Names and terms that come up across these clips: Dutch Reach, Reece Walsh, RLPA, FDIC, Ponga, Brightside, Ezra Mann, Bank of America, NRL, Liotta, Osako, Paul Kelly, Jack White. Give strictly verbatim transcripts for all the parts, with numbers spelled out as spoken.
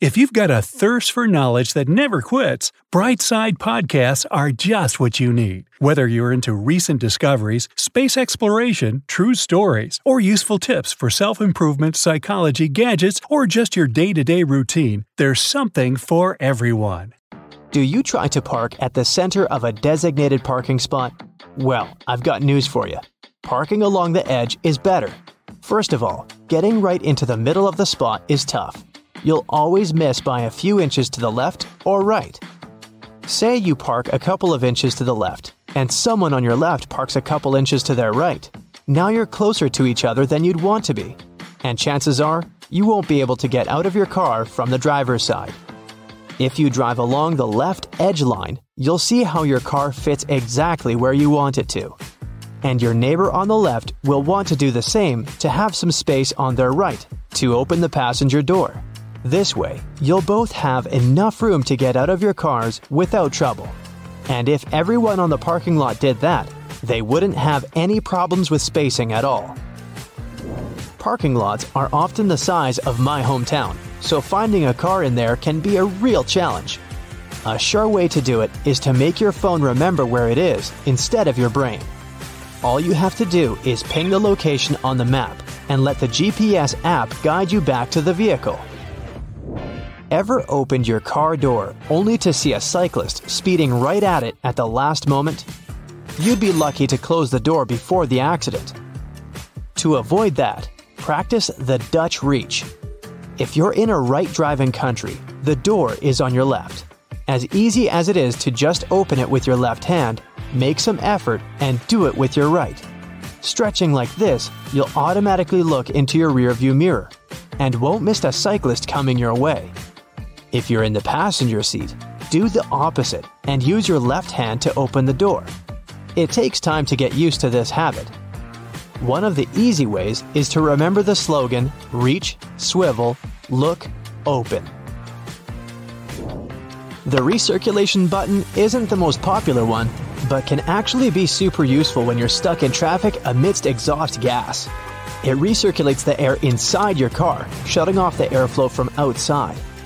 If you've got a thirst for knowledge that never quits, Brightside podcasts are just what you need. Whether you're into recent discoveries, space exploration, true stories, or useful tips for self-improvement, psychology, gadgets, or just your day-to-day routine, there's something for everyone. Do you try to park at the center of a designated parking spot? Well, I've got news for you. Parking along the edge is better. First of all, getting right into the middle of the spot is tough. You'll always miss by a few inches to the left or right. Say you park a couple of inches to the left, and someone on your left parks a couple inches to their right. Now you're closer to each other than you'd want to be, and chances are you won't be able to get out of your car from the driver's side. If you drive along the left edge line, you'll see how your car fits exactly where you want it to. And your neighbor on the left will want to do the same to have some space on their right to open the passenger door. This way, you'll both have enough room to get out of your cars without trouble. And if everyone on the parking lot did that, they wouldn't have any problems with spacing at all. Parking lots are often the size of my hometown, so finding a car in there can be a real challenge. A sure way to do it is to make your phone remember where it is instead of your brain. All you have to do is ping the location on the map and let the G P S app guide you back to the vehicle. Ever opened your car door only to see a cyclist speeding right at it at the last moment? You'd be lucky to close the door before the accident. To avoid that, practice the Dutch Reach. If you're in a right-driving country, the door is on your left. As easy as it is to just open it with your left hand, make some effort and do it with your right. Stretching like this, you'll automatically look into your rearview mirror and won't miss a cyclist coming your way. If you're in the passenger seat, do the opposite and use your left hand to open the door. It takes time to get used to this habit. One of the easy ways is to remember the slogan, reach, swivel, look, open. The recirculation button isn't the most popular one, but can actually be super useful when you're stuck in traffic amidst exhaust gas. It recirculates the air inside your car, shutting off the airflow from outside.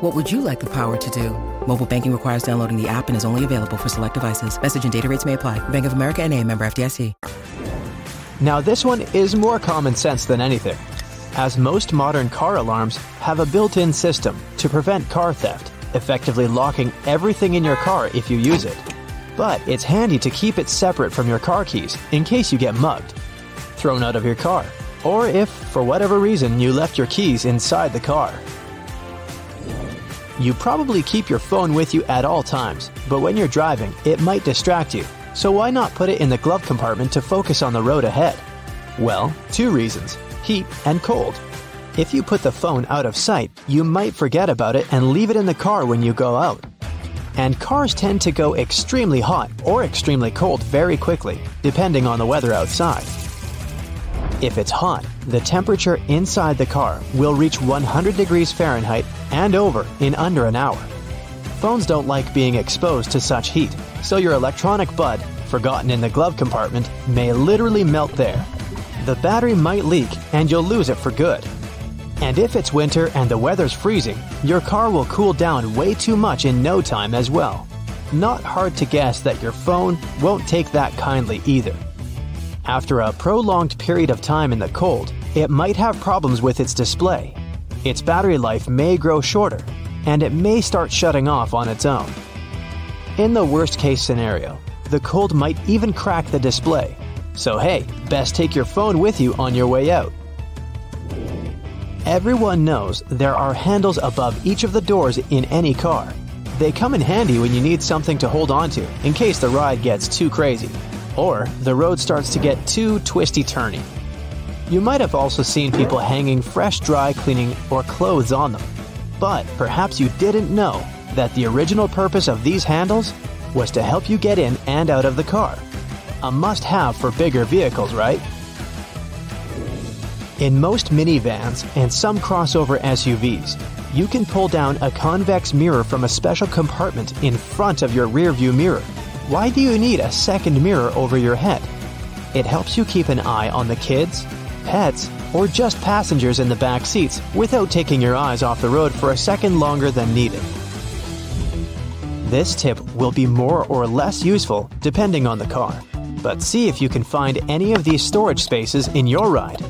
What would you like the power to do? Mobile banking requires downloading the app and is only available for select devices. Message and data rates may apply. Bank of America N A, member F D I C. Now this one is more common sense than anything, as most modern car alarms have a built-in system to prevent car theft, effectively locking everything in your car if you use it. But it's handy to keep it separate from your car keys in case you get mugged, thrown out of your car, or if, for whatever reason, you left your keys inside the car. You probably keep your phone with you at all times, but when you're driving, it might distract you, so why not put it in the glove compartment to focus on the road ahead? Well, two reasons: heat and cold. If you put the phone out of sight, you might forget about it and leave it in the car when you go out. And cars tend to go extremely hot or extremely cold very quickly, depending on the weather outside. If it's hot, the temperature inside the car will reach one hundred degrees Fahrenheit and over in under an hour. Phones don't like being exposed to such heat, so your electronic bud, forgotten in the glove compartment, may literally melt there. The battery might leak and you'll lose it for good. And if it's winter and the weather's freezing, your car will cool down way too much in no time as well. Not hard to guess that your phone won't take that kindly either. After a prolonged period of time in the cold, it might have problems with its display. Its battery life may grow shorter, and it may start shutting off on its own. In the worst-case scenario, the cold might even crack the display. So hey, best take your phone with you on your way out. Everyone knows there are handles above each of the doors in any car. They come in handy when you need something to hold onto in case the ride gets too crazy, or the road starts to get too twisty-turny. You might have also seen people hanging fresh dry cleaning or clothes on them, but perhaps you didn't know that the original purpose of these handles was to help you get in and out of the car. A must-have for bigger vehicles, right? In most minivans and some crossover S U Vs, you can pull down a convex mirror from a special compartment in front of your rearview mirror. Why do you need a second mirror over your head? It helps you keep an eye on the kids, pets, or just passengers in the back seats without taking your eyes off the road for a second longer than needed. This tip will be more or less useful depending on the car, but see if you can find any of these storage spaces in your ride.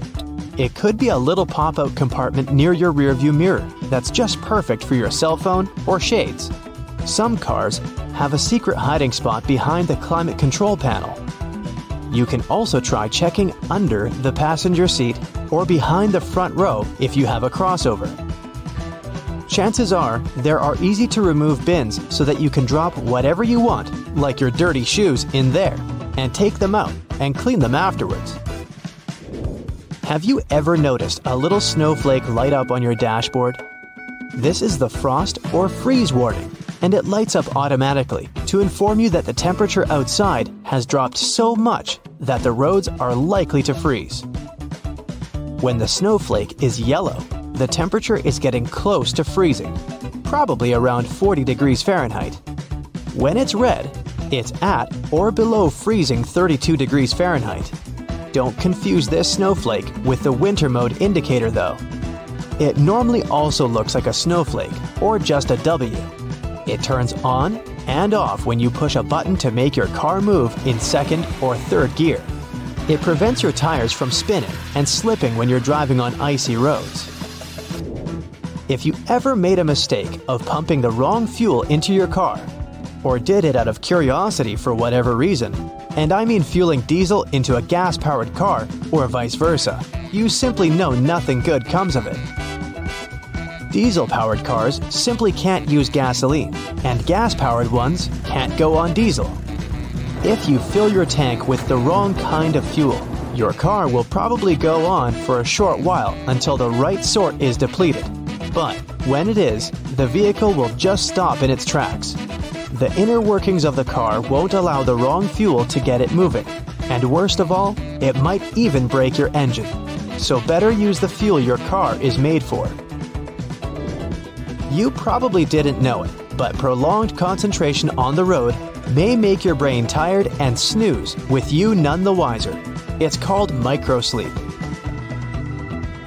It could be a little pop-out compartment near your rearview mirror that's just perfect for your cell phone or shades. Some cars have a secret hiding spot behind the climate control panel. You can also try checking under the passenger seat or behind the front row if you have a crossover. Chances are there are easy-to-remove bins so that you can drop whatever you want, like your dirty shoes, in there, and take them out and clean them afterwards. Have you ever noticed a little snowflake light up on your dashboard? This is the frost or freeze warning, and it lights up automatically to inform you that the temperature outside has dropped so much that the roads are likely to freeze. When the snowflake is yellow, the temperature is getting close to freezing, probably around forty degrees Fahrenheit. When it's red, it's at or below freezing thirty-two degrees Fahrenheit. Don't confuse this snowflake with the winter mode indicator though. It normally also looks like a snowflake or just a W. It turns on and off when you push a button to make your car move in second or third gear. It prevents your tires from spinning and slipping when you're driving on icy roads. If you ever made a mistake of pumping the wrong fuel into your car, or did it out of curiosity for whatever reason, and I mean fueling diesel into a gas-powered car or vice versa, you simply know nothing good comes of it. Diesel-powered cars simply can't use gasoline, and gas-powered ones can't go on diesel. If you fill your tank with the wrong kind of fuel, your car will probably go on for a short while until the right sort is depleted. But when it is, the vehicle will just stop in its tracks. The inner workings of the car won't allow the wrong fuel to get it moving, and worst of all, it might even break your engine. So better use the fuel your car is made for. You probably didn't know it, but prolonged concentration on the road may make your brain tired and snooze with you none the wiser. It's called microsleep,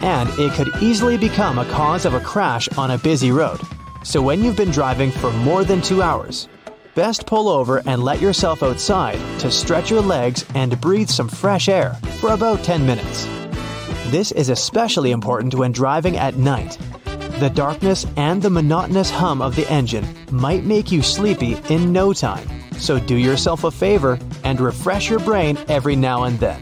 and it could easily become a cause of a crash on a busy road. So when you've been driving for more than two hours, best pull over and let yourself outside to stretch your legs and breathe some fresh air for about ten minutes. This is especially important when driving at night. The darkness and the monotonous hum of the engine might make you sleepy in no time, so do yourself a favor and refresh your brain every now and then.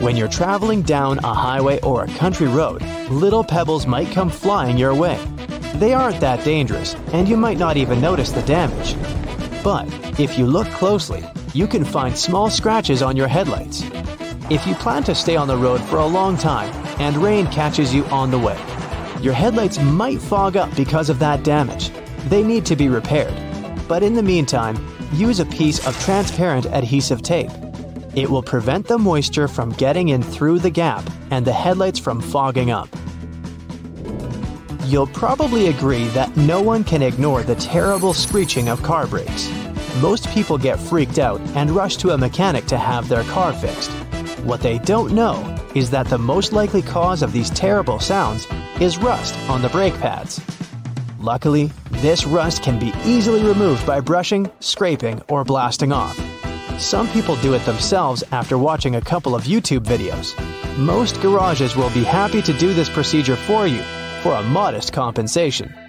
When you're traveling down a highway or a country road, little pebbles might come flying your way. They aren't that dangerous, and you might not even notice the damage. But if you look closely, you can find small scratches on your headlights. If you plan to stay on the road for a long time and rain catches you on the way, your headlights might fog up because of that damage. They need to be repaired. But in the meantime, use a piece of transparent adhesive tape. It will prevent the moisture from getting in through the gap and the headlights from fogging up. You'll probably agree that no one can ignore the terrible screeching of car brakes. Most people get freaked out and rush to a mechanic to have their car fixed. What they don't know is that the most likely cause of these terrible sounds is rust on the brake pads. Luckily, this rust can be easily removed by brushing, scraping, or blasting off. Some people do it themselves after watching a couple of YouTube videos. Most garages will be happy to do this procedure for you for a modest compensation.